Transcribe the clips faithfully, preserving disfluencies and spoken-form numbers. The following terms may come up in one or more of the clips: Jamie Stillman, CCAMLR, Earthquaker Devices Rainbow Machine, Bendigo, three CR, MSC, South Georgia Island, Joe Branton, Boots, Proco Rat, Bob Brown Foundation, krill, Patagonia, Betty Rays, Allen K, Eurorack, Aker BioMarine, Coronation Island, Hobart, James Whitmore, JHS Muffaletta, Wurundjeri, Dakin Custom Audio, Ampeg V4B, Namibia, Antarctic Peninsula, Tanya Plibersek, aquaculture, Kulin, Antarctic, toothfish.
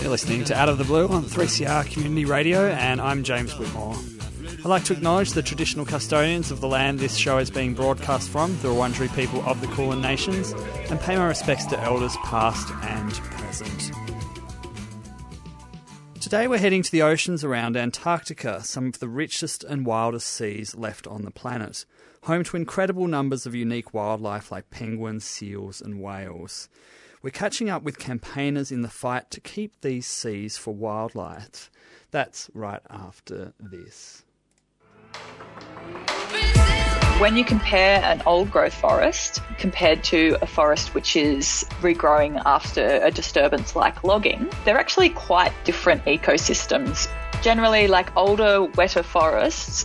You're listening to Out of the Blue on three C R Community Radio, and I'm James Whitmore. I'd like to acknowledge the traditional custodians of the land this show is being broadcast from, the Wurundjeri people of the Kulin Nations, and pay my respects to elders past and present. Today we're heading to the oceans around Antarctica, some of the richest and wildest seas left on the planet, home to incredible numbers of unique wildlife like penguins, seals and whales. We're catching up with campaigners in the fight to keep these seas for wildlife. That's right after this. When you compare an old growth forest compared to a forest which is regrowing after a disturbance like logging, they're actually quite different ecosystems. Generally, like older, wetter forests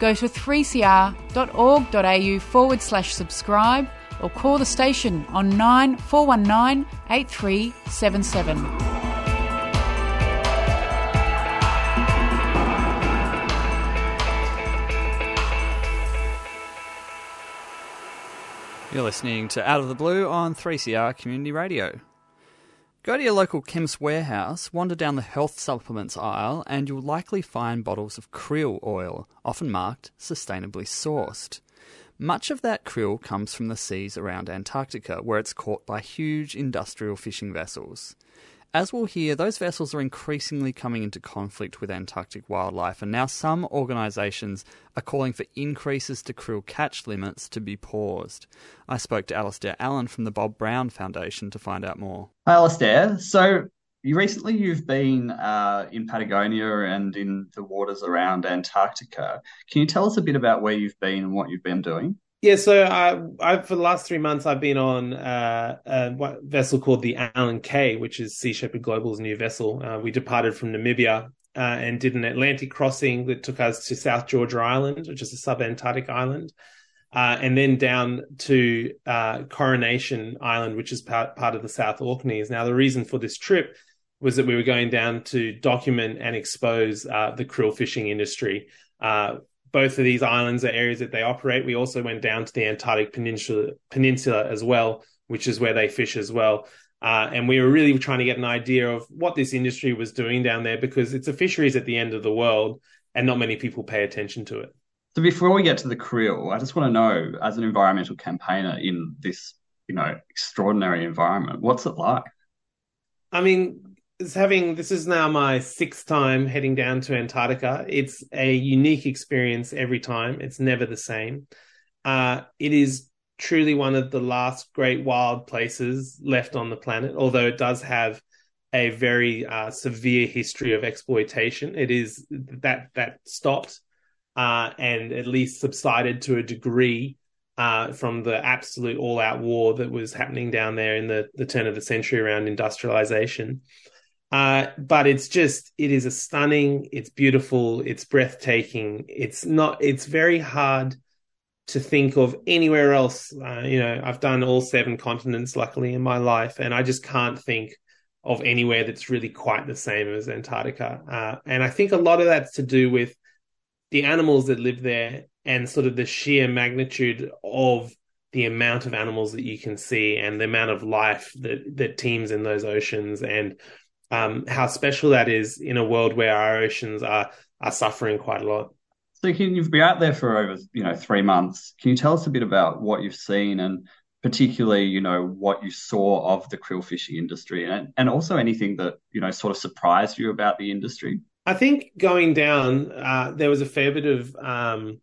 Go to three c r dot org.au forward slash subscribe or call the station on nine four one nine eight three seven seven. You're listening to Out of the Blue on three C R Community Radio. Go to your local chemist warehouse, wander down the health supplements aisle, and you'll likely find bottles of krill oil, often marked sustainably sourced. Much of that krill comes from the seas around Antarctica, where it's caught by huge industrial fishing vessels. As we'll hear, those vessels are increasingly coming into conflict with Antarctic wildlife, and now some organisations are calling for increases to krill catch limits to be paused. I spoke to Alistair Allan from the Bob Brown Foundation to find out more. Hi, Alistair. So you recently you've been uh, in Patagonia and in the waters around Antarctica. Can you tell us a bit about where you've been and what you've been doing? Yeah, so I, I, for the last three months, I've been on uh, a vessel called the Allen K, which is Sea Shepherd Global's new vessel. Uh, we departed from Namibia uh, and did an Atlantic crossing that took us to South Georgia Island, which is a sub-Antarctic island, uh, and then down to uh, Coronation Island, which is part, part of the South Orkneys. Now, the reason for this trip was that we were going down to document and expose uh, the krill fishing industry. Uh, Both of these islands are areas that they operate. We also went down to the Antarctic Peninsula, peninsula as well, which is where they fish as well. Uh, and we were really trying to get an idea of what this industry was doing down there, because it's a fisheries at the end of the world and not many people pay attention to it. So before we get to the krill, I just want to know, as an environmental campaigner in this, you know, extraordinary environment, what's it like? I mean... It's having this is now my sixth time heading down to Antarctica. It's a unique experience every time. It's never the same. Uh, it is truly one of the last great wild places left on the planet, although it does have a very uh, severe history of exploitation. It is that that stopped uh, and at least subsided to a degree uh, from the absolute all-out war that was happening down there in the, the turn of the century around industrialization. Uh, but it's just, it is a stunning, it's beautiful, it's breathtaking. It's not, it's very hard to think of anywhere else. Uh, you know, I've done all seven continents, luckily, in my life, and I just can't think of anywhere that's really quite the same as Antarctica. Uh, and I think a lot of that's to do with the animals that live there and sort of the sheer magnitude of the amount of animals that you can see and the amount of life that, that teems in those oceans, and Um, how special that is in a world where our oceans are are suffering quite a lot. So can you be out there for over, you know, three months? Can you tell us a bit about what you've seen and particularly, you know, what you saw of the krill fishing industry, and, and also anything that, you know, sort of surprised you about the industry? I think going down, uh, there was a fair bit of, um,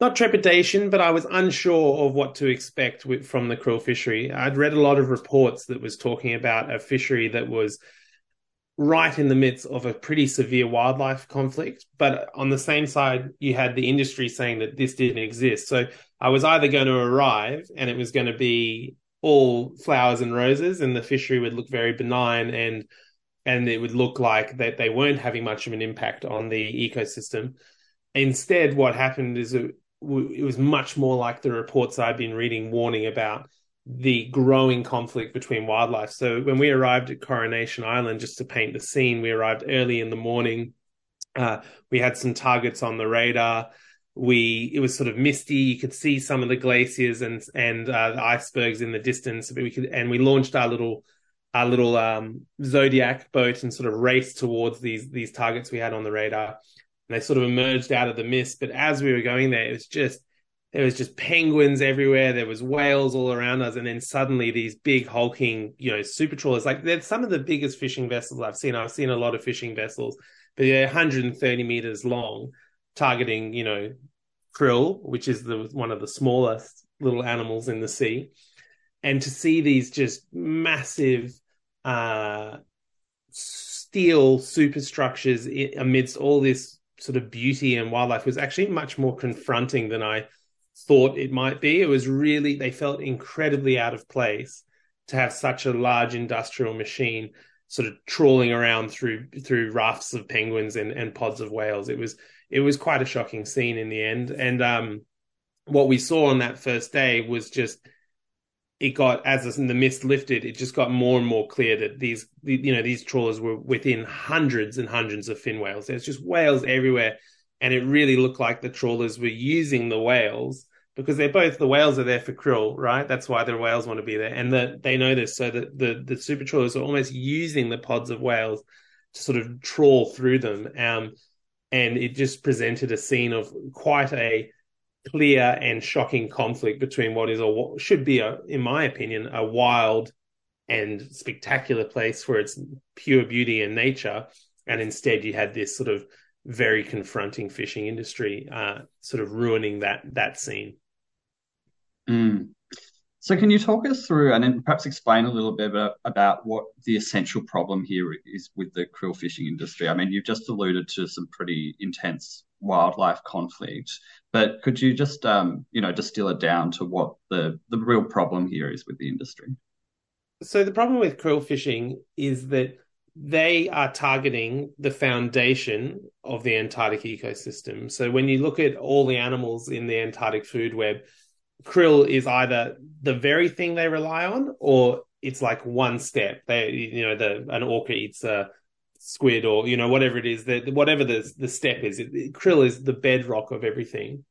not trepidation, but I was unsure of what to expect with, from the krill fishery. I'd read a lot of reports that was talking about a fishery that was right in the midst of a pretty severe wildlife conflict. But on the same side, you had the industry saying that this didn't exist. So I was either going to arrive and it was going to be all flowers and roses and the fishery would look very benign, and and it would look like that they weren't having much of an impact on the ecosystem. Instead, what happened is it, it was much more like the reports I've been reading warning about the growing conflict between wildlife. So when we arrived at Coronation Island, just to paint the scene, we arrived early in the morning. Uh, we had some targets on the radar. We it was sort of misty. You could see some of the glaciers and and uh, the icebergs in the distance. But we could, and we launched our little our little um, Zodiac boat and sort of raced towards these these targets we had on the radar. And they sort of emerged out of the mist. But as we were going there, it was just There was just penguins everywhere. There was whales all around us. And then suddenly these big hulking, you know, super trawlers, like they're some of the biggest fishing vessels I've seen. I've seen a lot of fishing vessels, but they're one hundred thirty meters long, targeting, you know, krill, which is the one of the smallest little animals in the sea. And to see these just massive uh, steel superstructures amidst all this sort of beauty and wildlife was actually much more confronting than I thought it might be. It was really, they felt incredibly out of place to have such a large industrial machine sort of trawling around through through rafts of penguins and, and pods of whales. It was it was quite a shocking scene in the end. And um, what we saw on that first day was just, it got, as the mist lifted, it just got more and more clear that these, you know, these trawlers were within hundreds and hundreds of fin whales. There's just whales everywhere. And it really looked like the trawlers were using the whales, because they're both, the whales are there for krill, right? That's why the whales want to be there. And the, they know this. So the, the, the super trawlers are almost using the pods of whales to sort of trawl through them. Um, and it just presented a scene of quite a clear and shocking conflict between what is or what should be, a, in my opinion, a wild and spectacular place for its pure beauty and nature. And instead you had this sort of very confronting fishing industry, uh, sort of ruining that that scene. Mm. So can you talk us through and then perhaps explain a little bit about, about what the essential problem here is with the krill fishing industry? I mean, you've just alluded to some pretty intense wildlife conflict, but could you just, um, you know, distill it down to what the, the real problem here is with the industry? So the problem with krill fishing is that they are targeting the foundation of the Antarctic ecosystem. So when you look at all the animals in the Antarctic food web, krill is either the very thing they rely on, or it's like one step. They, you know, the an orca eats a squid, or you know, whatever it is, that whatever the the step is, it, it, krill is the bedrock of everything.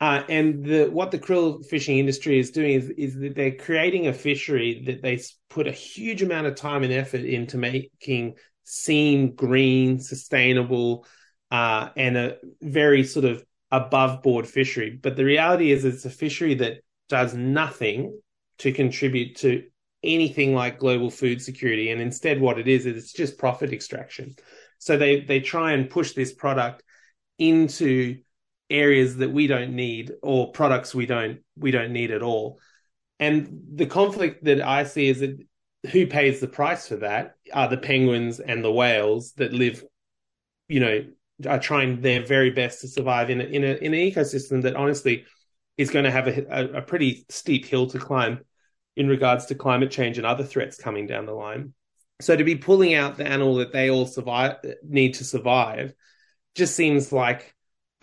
Uh, and the, what the krill fishing industry is doing is, is that they're creating a fishery that they put a huge amount of time and effort into making seem green, sustainable, uh, and a very sort of above board fishery. But the reality is it's a fishery that does nothing to contribute to anything like global food security. And instead what it is, is it's just profit extraction. So they they try and push this product into areas that we don't need, or products we don't we don't need at all. And the conflict that I see is that who pays the price for that are the penguins and the whales that live, you know, are trying their very best to survive in a, in, a, in an ecosystem that honestly is going to have a, a, a pretty steep hill to climb in regards to climate change and other threats coming down the line. So to be pulling out the animal that they all survive need to survive just seems like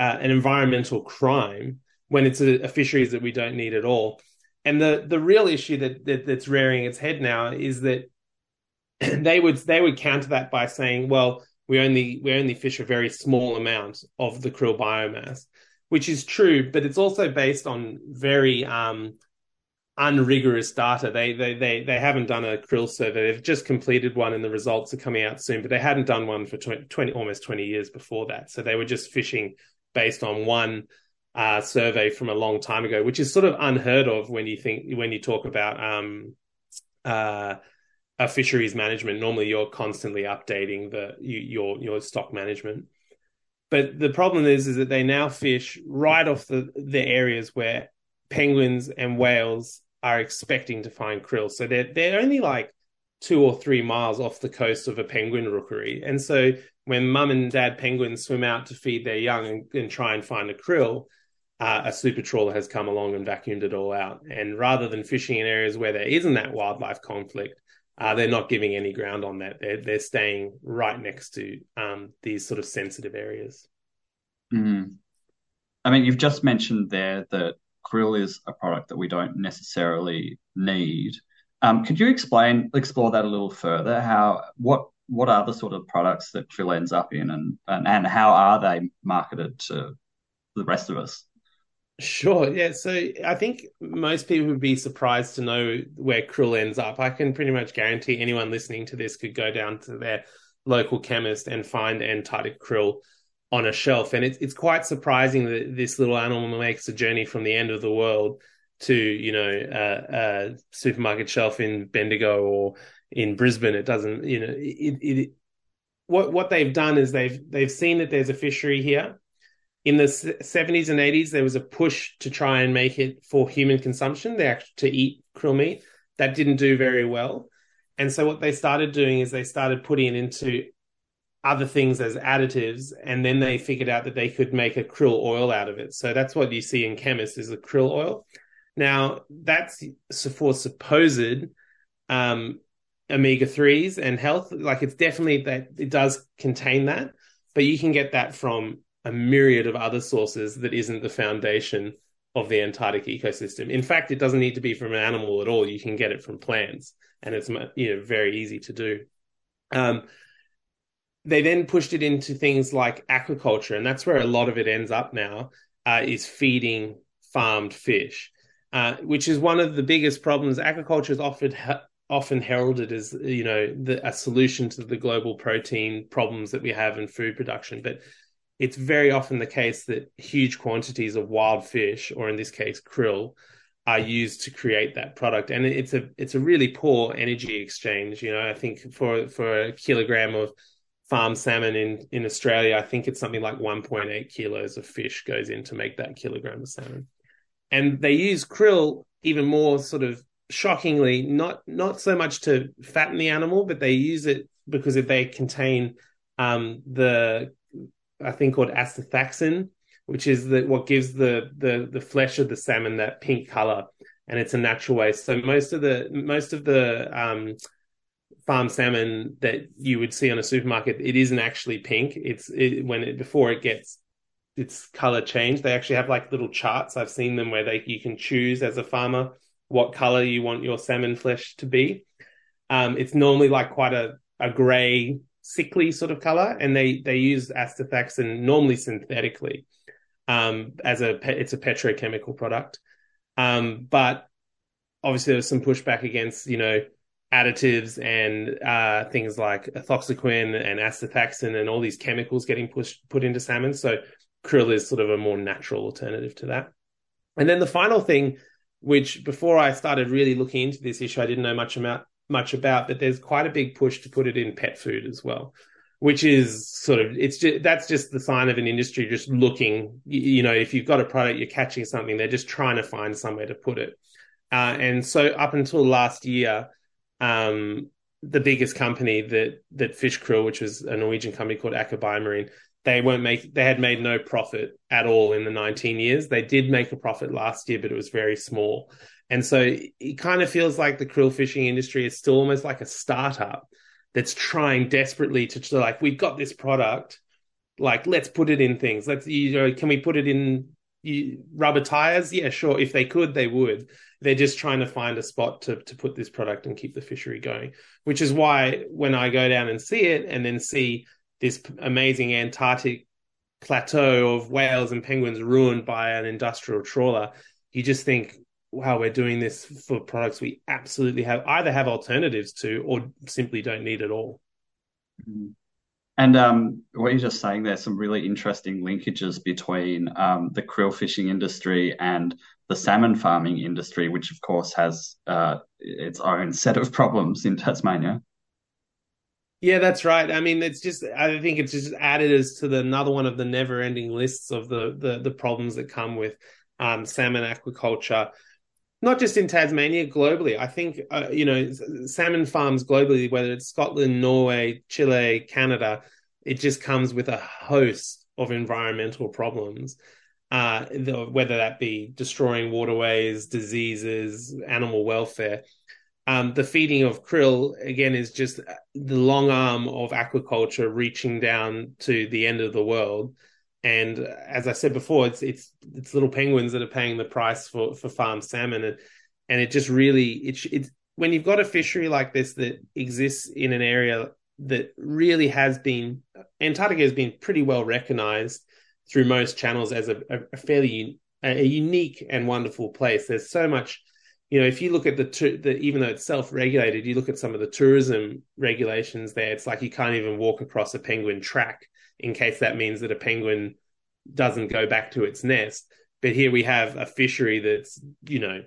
Uh, an environmental crime when it's a, a fisheries that we don't need at all. And the the real issue that, that that's rearing its head now is that they would they would counter that by saying, well, we only we only fish a very small amount of the krill biomass, which is true, but it's also based on very um, unrigorous data. They they they they haven't done a krill survey. They've just completed one, and the results are coming out soon. But they hadn't done one for twenty, almost twenty years before that. So they were just fishing based on one uh, survey from a long time ago, which is sort of unheard of when you think when you talk about um, uh, a fisheries management. Normally, you're constantly updating the you, your your stock management. But the problem is, is that they now fish right off the, the areas where penguins and whales are expecting to find krill. So they're, they're only like two or three miles off the coast of a penguin rookery. And so when mum and dad penguins swim out to feed their young and, and try and find a krill, uh, a super trawler has come along and vacuumed it all out. And rather than fishing in areas where there isn't that wildlife conflict, uh, they're not giving any ground on that. They're, they're staying right next to um, these sort of sensitive areas. Mm. I mean, you've just mentioned there that krill is a product that we don't necessarily need. Um, could you explain, explore that a little further? How, what, what are the sort of products that krill ends up in, and, and, and how are they marketed to the rest of us? Sure. Yeah. So I think most people would be surprised to know where krill ends up. I can pretty much guarantee anyone listening to this could go down to their local chemist and find Antarctic krill on a shelf. And it's, it's quite surprising that this little animal makes a journey from the end of the world to, you know, a, a supermarket shelf in Bendigo or in Brisbane. It doesn't, you know, it, it, what, what they've done is they've, they've seen that there's a fishery here. In the seventies and eighties, there was a push to try and make it for human consumption, they actually to eat krill meat. That didn't do very well. And so what they started doing is they started putting it into other things as additives, and then they figured out that they could make a krill oil out of it. So that's what you see in chemists is a krill oil. Now, that's for supposed um, omega threes and health. Like, it's definitely that it does contain that, but you can get that from a myriad of other sources that isn't the foundation of the Antarctic ecosystem. In fact, it doesn't need to be from an animal at all. You can get it from plants, and it's, you know, very easy to do. Um, They then pushed it into things like aquaculture, and that's where a lot of it ends up now, uh, is feeding farmed fish, uh, which is one of the biggest problems. Aquaculture is often, often heralded as, you know, the, a solution to the global protein problems that we have in food production, but it's very often the case that huge quantities of wild fish, or in this case krill, are used to create that product. And it's a it's a really poor energy exchange. You know, I think for, for a kilogram of farm salmon in, in Australia, I think it's something like one point eight kilos of fish goes in to make that kilogram of salmon. And they use krill even more sort of shockingly, not not so much to fatten the animal, but they use it because they contain um, the, I think, called astaxanthin, which is the, what gives the, the the flesh of the salmon that pink colour. And it's a natural way. So most of the, most of the... Um, farm salmon that you would see on a supermarket, it isn't actually pink. It's it, when it, before it gets its color change, they actually have like little charts. I've seen them where they you can choose as a farmer what color you want your salmon flesh to be. Um, it's normally like quite a, a gray, sickly sort of color, and they they use astaxanthin normally synthetically um, as a pe- it's a petrochemical product. Um, but obviously there was some pushback against, you know, additives and uh, things like ethoxyquin and astaxanthin and all these chemicals getting pushed put into salmon. So krill is sort of a more natural alternative to that. And then the final thing, which before I started really looking into this issue, I didn't know much about, much about, but there's quite a big push to put it in pet food as well, which is sort of, it's just, that's just the sign of an industry just looking, you know, if you've got a product, you're catching something, they're just trying to find somewhere to put it. Uh, and so up until last year, Um, the biggest company that that fish krill, which was a Norwegian company called Aker BioMarine, they weren't make they had made no profit at all in the nineteen years. They did make a profit last year, but it was very small. And so it kind of feels like the krill fishing industry is still almost like a startup that's trying desperately to, to like, we've got this product, like let's put it in things. Let's, you know, can we put it in you, rubber tires? Yeah, sure. If they could, they would. They're just trying to find a spot to, to put this product and keep the fishery going, which is why when I go down and see it and then see this amazing Antarctic plateau of whales and penguins ruined by an industrial trawler, you just think, wow, we're doing this for products we absolutely have, either have alternatives to or simply don't need at all. And um, what you're just saying, there's some really interesting linkages between um, the krill fishing industry and the salmon farming industry, which of course has uh, its own set of problems in Tasmania. Yeah, that's right. I mean, it's just, I think it's just added as to the, another one of the never-ending lists of the the, the problems that come with um, salmon aquaculture, not just in Tasmania, globally. I think, uh, you know, salmon farms globally, whether it's Scotland, Norway, Chile, Canada, it just comes with a host of environmental problems, uh, whether that be destroying waterways, diseases, animal welfare. Um, the feeding of krill, again, is just the long arm of aquaculture reaching down to the end of the world. And as I said before, it's it's it's little penguins that are paying the price for, for farmed salmon. And and it just really, it's it, when you've got a fishery like this that exists in an area that really has been, Antarctica has been pretty well recognized through most channels as a, a fairly a unique and wonderful place. There's so much. You know, if you look at the, tu- the, even though it's self-regulated, you look at some of the tourism regulations there, it's like you can't even walk across a penguin track in case that means that a penguin doesn't go back to its nest. But here we have a fishery that's, you know,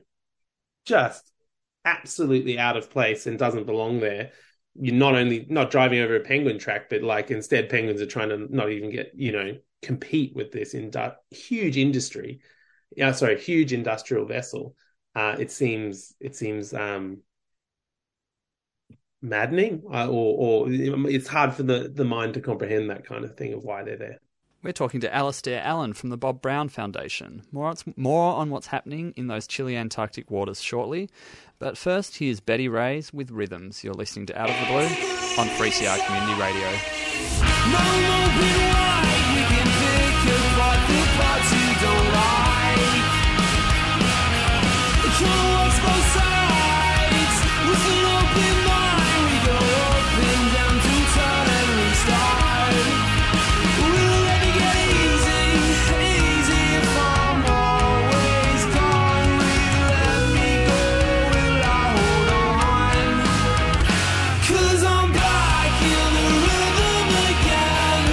just absolutely out of place and doesn't belong there. You're not only not driving over a penguin track, but like instead penguins are trying to not even get, you know, compete with this in huge industry. Yeah, sorry, huge industrial vessel. Uh, it seems it seems um, maddening, uh, or, or it's hard for the, the mind to comprehend that kind of thing of why they're there. We're talking to Alistair Allan from the Bob Brown Foundation. More, more on what's happening in those chilly Antarctic waters shortly. But first, here's Betty Rays with Rhythms. You're listening to Out of the Blue on three C R Community Radio. No more blue light. We can pick the part, the parts you don't like. Show us both sides with an open mind. We go up and down to turn and we start. We'll let it get easy, easy if I'm always gone. Will you let me go? Will I hold on? 'Cause I'm back in the rhythm again.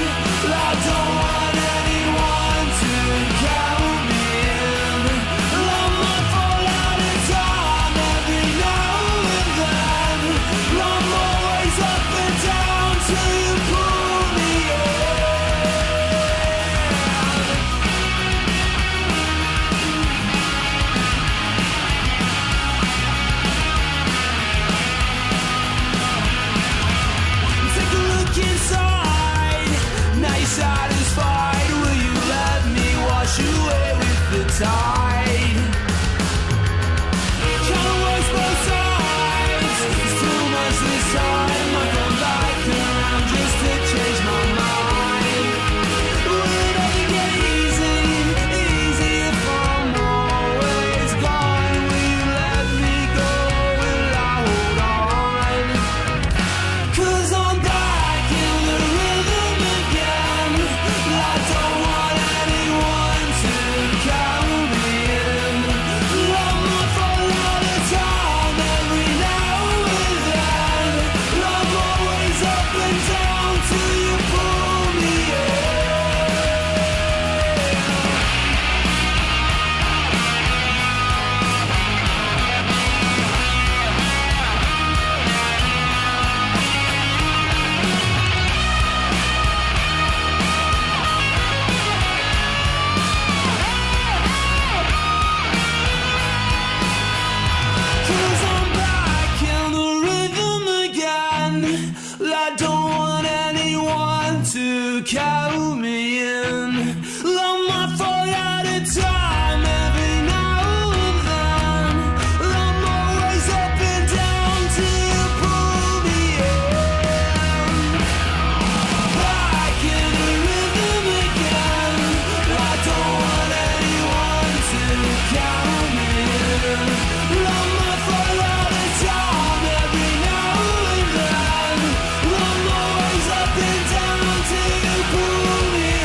I don't want anyone to count me in. Satisfied, will you let me wash away with the tide? Can't wash both sides. It's too much this time. I come back around just to change my mind. Will it ever get easy, easy if I'm always gone? Will you let me go? Will I hold on? 'Cause I'm back in the rhythm again. I don't want anyone to count me in. One more fall out of time every now and then. I'm always up and down till you pull me count me in. Long my fall out of time every now and then. I'm always up and down till you pull me in. Back in the rhythm again. I don't want anyone to count me in. Long my fall out of time every now and then. I'm always up and down till you pull me in.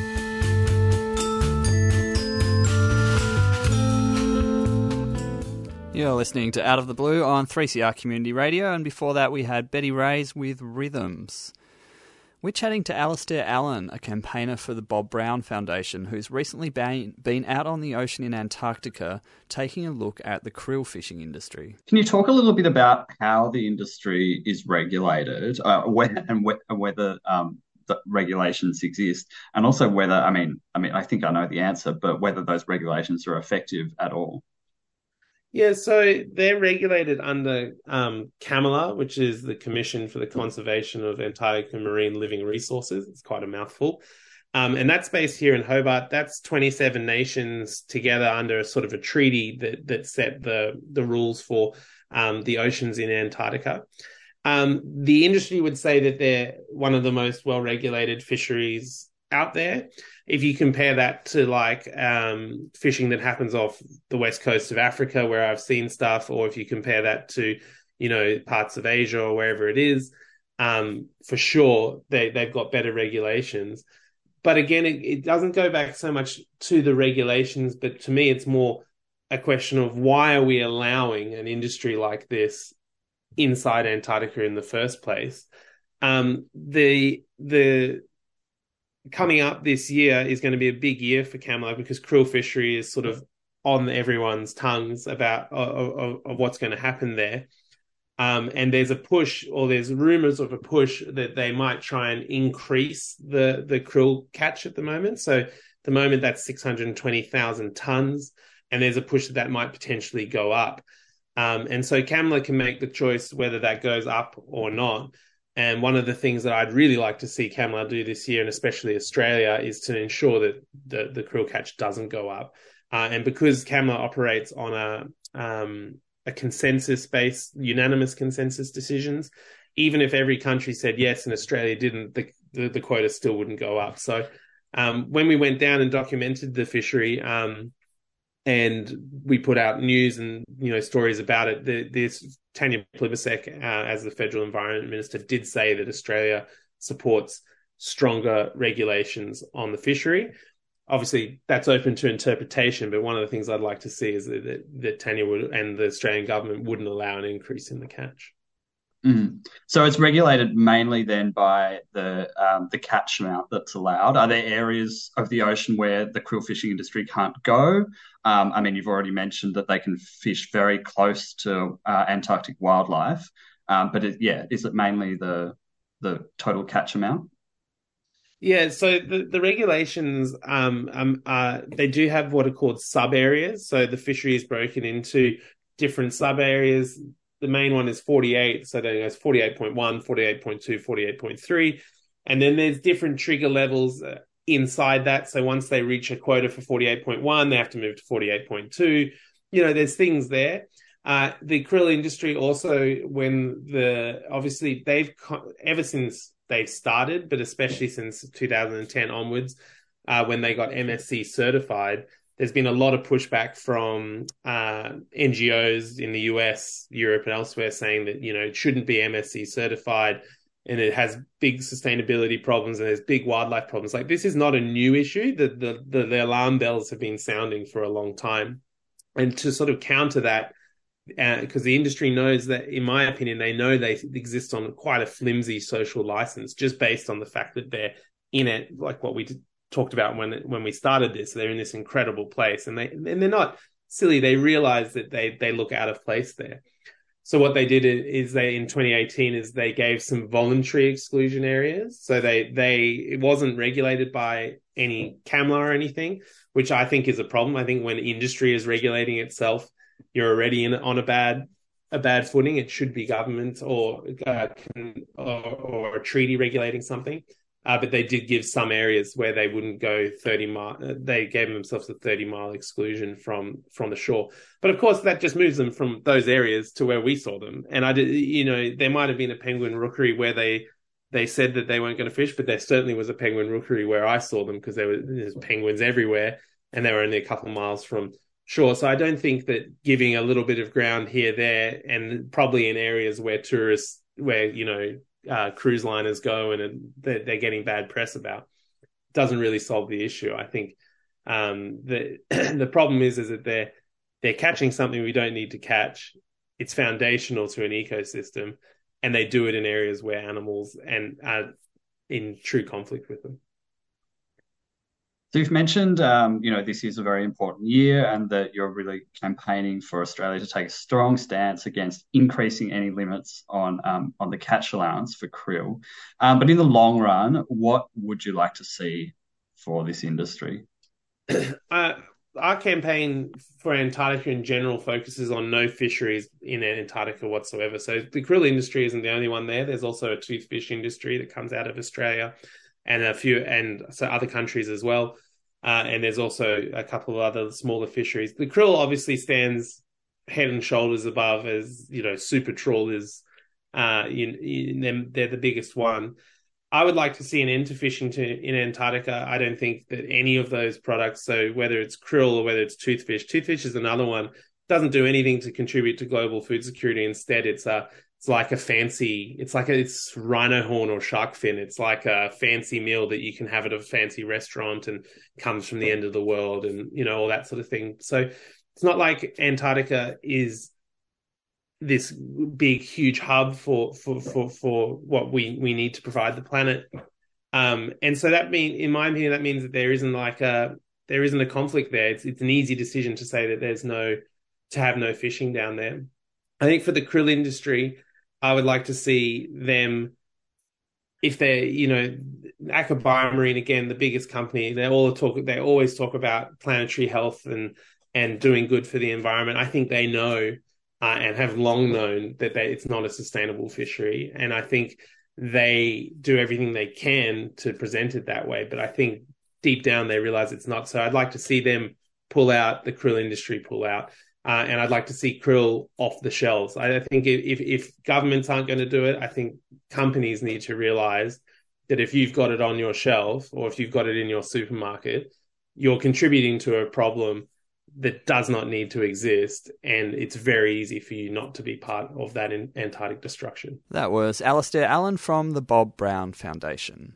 You're listening to Out of the Blue on three C R Community Radio, and before that we had Betty Rays with Rhythms. We're chatting to Alistair Allan, a campaigner for the Bob Brown Foundation, who's recently been, been out on the ocean in Antarctica taking a look at the krill fishing industry. Can you talk a little bit about how the industry is regulated uh, where, and wh- whether um, the regulations exist, and also whether, I mean, I mean, I think I know the answer, but whether those regulations are effective at all? Yeah, so they're regulated under um, CAMLR, which is the Commission for the Conservation of Antarctic Marine Living Resources. It's quite a mouthful. Um, and that's based here in Hobart. That's twenty-seven nations together under a sort of a treaty that that set the, the rules for um, the oceans in Antarctica. Um, the industry would say that they're one of the most well-regulated fisheries out there. If you compare that to like um, fishing that happens off the west coast of Africa, where I've seen stuff, or if you compare that to, you know, parts of Asia or wherever it is, um, for sure they, they've got better regulations. But again, it, it doesn't go back so much to the regulations, but to me, it's more a question of why are we allowing an industry like this inside Antarctica in the first place? Um, the the Coming up this year is going to be a big year for CAMLR because krill fishery is sort of on everyone's tongues about of, of what's going to happen there. Um, and there's a push, or there's rumours of a push, that they might try and increase the, the krill catch at the moment. So at the moment that's six hundred twenty thousand tonnes, and there's a push that that might potentially go up. Um, and so CAMLR can make the choice whether that goes up or not. And one of the things that I'd really like to see CAMLR do this year, and especially Australia, is to ensure that the, the krill catch doesn't go up. Uh, and because CAMLR operates on a um, a consensus-based, unanimous consensus decisions, even if every country said yes and Australia didn't, the, the, the quota still wouldn't go up. So um, when we went down and documented the fishery um, and we put out news and, you know, stories about it, the, this... Tanya Plibersek, uh, as the Federal Environment Minister, did say that Australia supports stronger regulations on the fishery. Obviously, that's open to interpretation, but one of the things I'd like to see is that, that, that Tanya would, and the Australian government wouldn't allow an increase in the catch. Mm-hmm. So it's regulated mainly then by the um, the catch amount that's allowed. Are there areas of the ocean where the krill fishing industry can't go? Um, I mean, you've already mentioned that they can fish very close to uh, Antarctic wildlife, um, but it, yeah, is it mainly the the total catch amount? Yeah, so the, the regulations um, um uh, they do have what are called sub areas. So the fishery is broken into different sub areas. The main one is forty-eight, so then it goes forty-eight point one, forty-eight point two, forty-eight point three. And then there's different trigger levels inside that. So once they reach a quota for forty-eight point one, they have to move to forty-eight point two. You know, there's things there. Uh, the krill industry also, when the, obviously they've, ever since they've started, but especially since two thousand ten onwards, uh, when they got M S C certified, there's been a lot of pushback from uh, N G Os in the U S, Europe and elsewhere saying that, you know, it shouldn't be M S C certified and it has big sustainability problems and there's big wildlife problems. Like, this is not a new issue. The, the, the, the alarm bells have been sounding for a long time. And to sort of counter that, because uh, the industry knows that, in my opinion, they know they exist on quite a flimsy social license just based on the fact that they're in it, like what we did. Talked about when when we started this. They're in this incredible place, and they and they're not silly. They realize that they they look out of place there. So what they did is they in twenty eighteen is they gave some voluntary exclusion areas. So they they it wasn't regulated by any CAMLR or anything, which I think is a problem. I think when industry is regulating itself, you're already in on a bad a bad footing. It should be government or uh, or, or a treaty regulating something. Uh, but they did give some areas where they wouldn't go thirty mile. They gave themselves a thirty mile exclusion from from the shore. But of course, that just moves them from those areas to where we saw them. And I did, you know, there might have been a penguin rookery where they they said that they weren't going to fish, but there certainly was a penguin rookery where I saw them, because there were there's penguins everywhere, and they were only a couple of miles from shore. So I don't think that giving a little bit of ground here, there, and probably in areas where tourists, where you know. Uh, cruise liners go and it, they're, they're getting bad press about, doesn't really solve the issue. I think um, the the problem is is that they're they're catching something we don't need to catch. It's foundational to an ecosystem, and they do it in areas where animals and are in true conflict with them. So you've mentioned, um, you know, this is a very important year, and that you're really campaigning for Australia to take a strong stance against increasing any limits on um, on the catch allowance for krill. Um, but in the long run, what would you like to see for this industry? Uh, our campaign for Antarctica in general focuses on no fisheries in Antarctica whatsoever. So the krill industry isn't the only one there. There's also a toothfish industry that comes out of Australia, and a few, and so other countries as well. Uh, and there's also a couple of other smaller fisheries. The krill obviously stands head and shoulders above as, you know, super trawlers. Uh, in, in them, they're the biggest one. I would like to see an end to fishing to, in Antarctica. I don't think that any of those products, so whether it's krill or whether it's toothfish, toothfish is another one, doesn't do anything to contribute to global food security. Instead, it's a It's like a fancy, it's like a, it's rhino horn or shark fin. It's like a fancy meal that you can have at a fancy restaurant and comes from the end of the world and, you know, all that sort of thing. So it's not like Antarctica is this big, huge hub for for for, for what we, we need to provide the planet. Um, and so that mean, in my opinion, that means that there isn't like a, there isn't a conflict there. It's, it's an easy decision to say that there's no, to have no fishing down there. I think for the krill industry, I would like to see them, if they're, you know, Aker BioMarine, again, the biggest company, they all talk, they always talk about planetary health and, and doing good for the environment. I think they know uh, and have long known that they, it's not a sustainable fishery. And I think they do everything they can to present it that way. But I think deep down they realize it's not. So I'd like to see them pull out, the krill industry pull out. Uh, and I'd like to see krill off the shelves. I, I think if, if governments aren't going to do it, I think companies need to realise that if you've got it on your shelf or if you've got it in your supermarket, you're contributing to a problem that does not need to exist, and it's very easy for you not to be part of that in Antarctic destruction. That was Alistair Allan from the Bob Brown Foundation.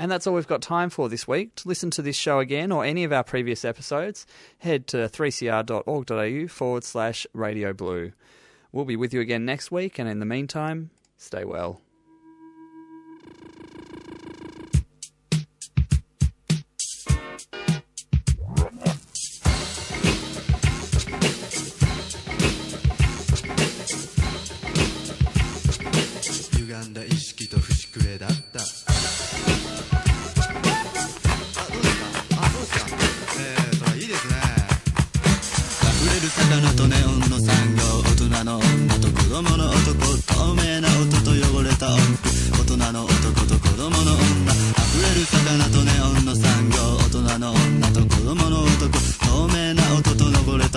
And that's all we've got time for this week. To listen to this show again or any of our previous episodes, head to three c r dot org dot a u forward slash Radio Blue. We'll be with you again next week, and in the meantime, stay well.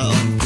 Oh,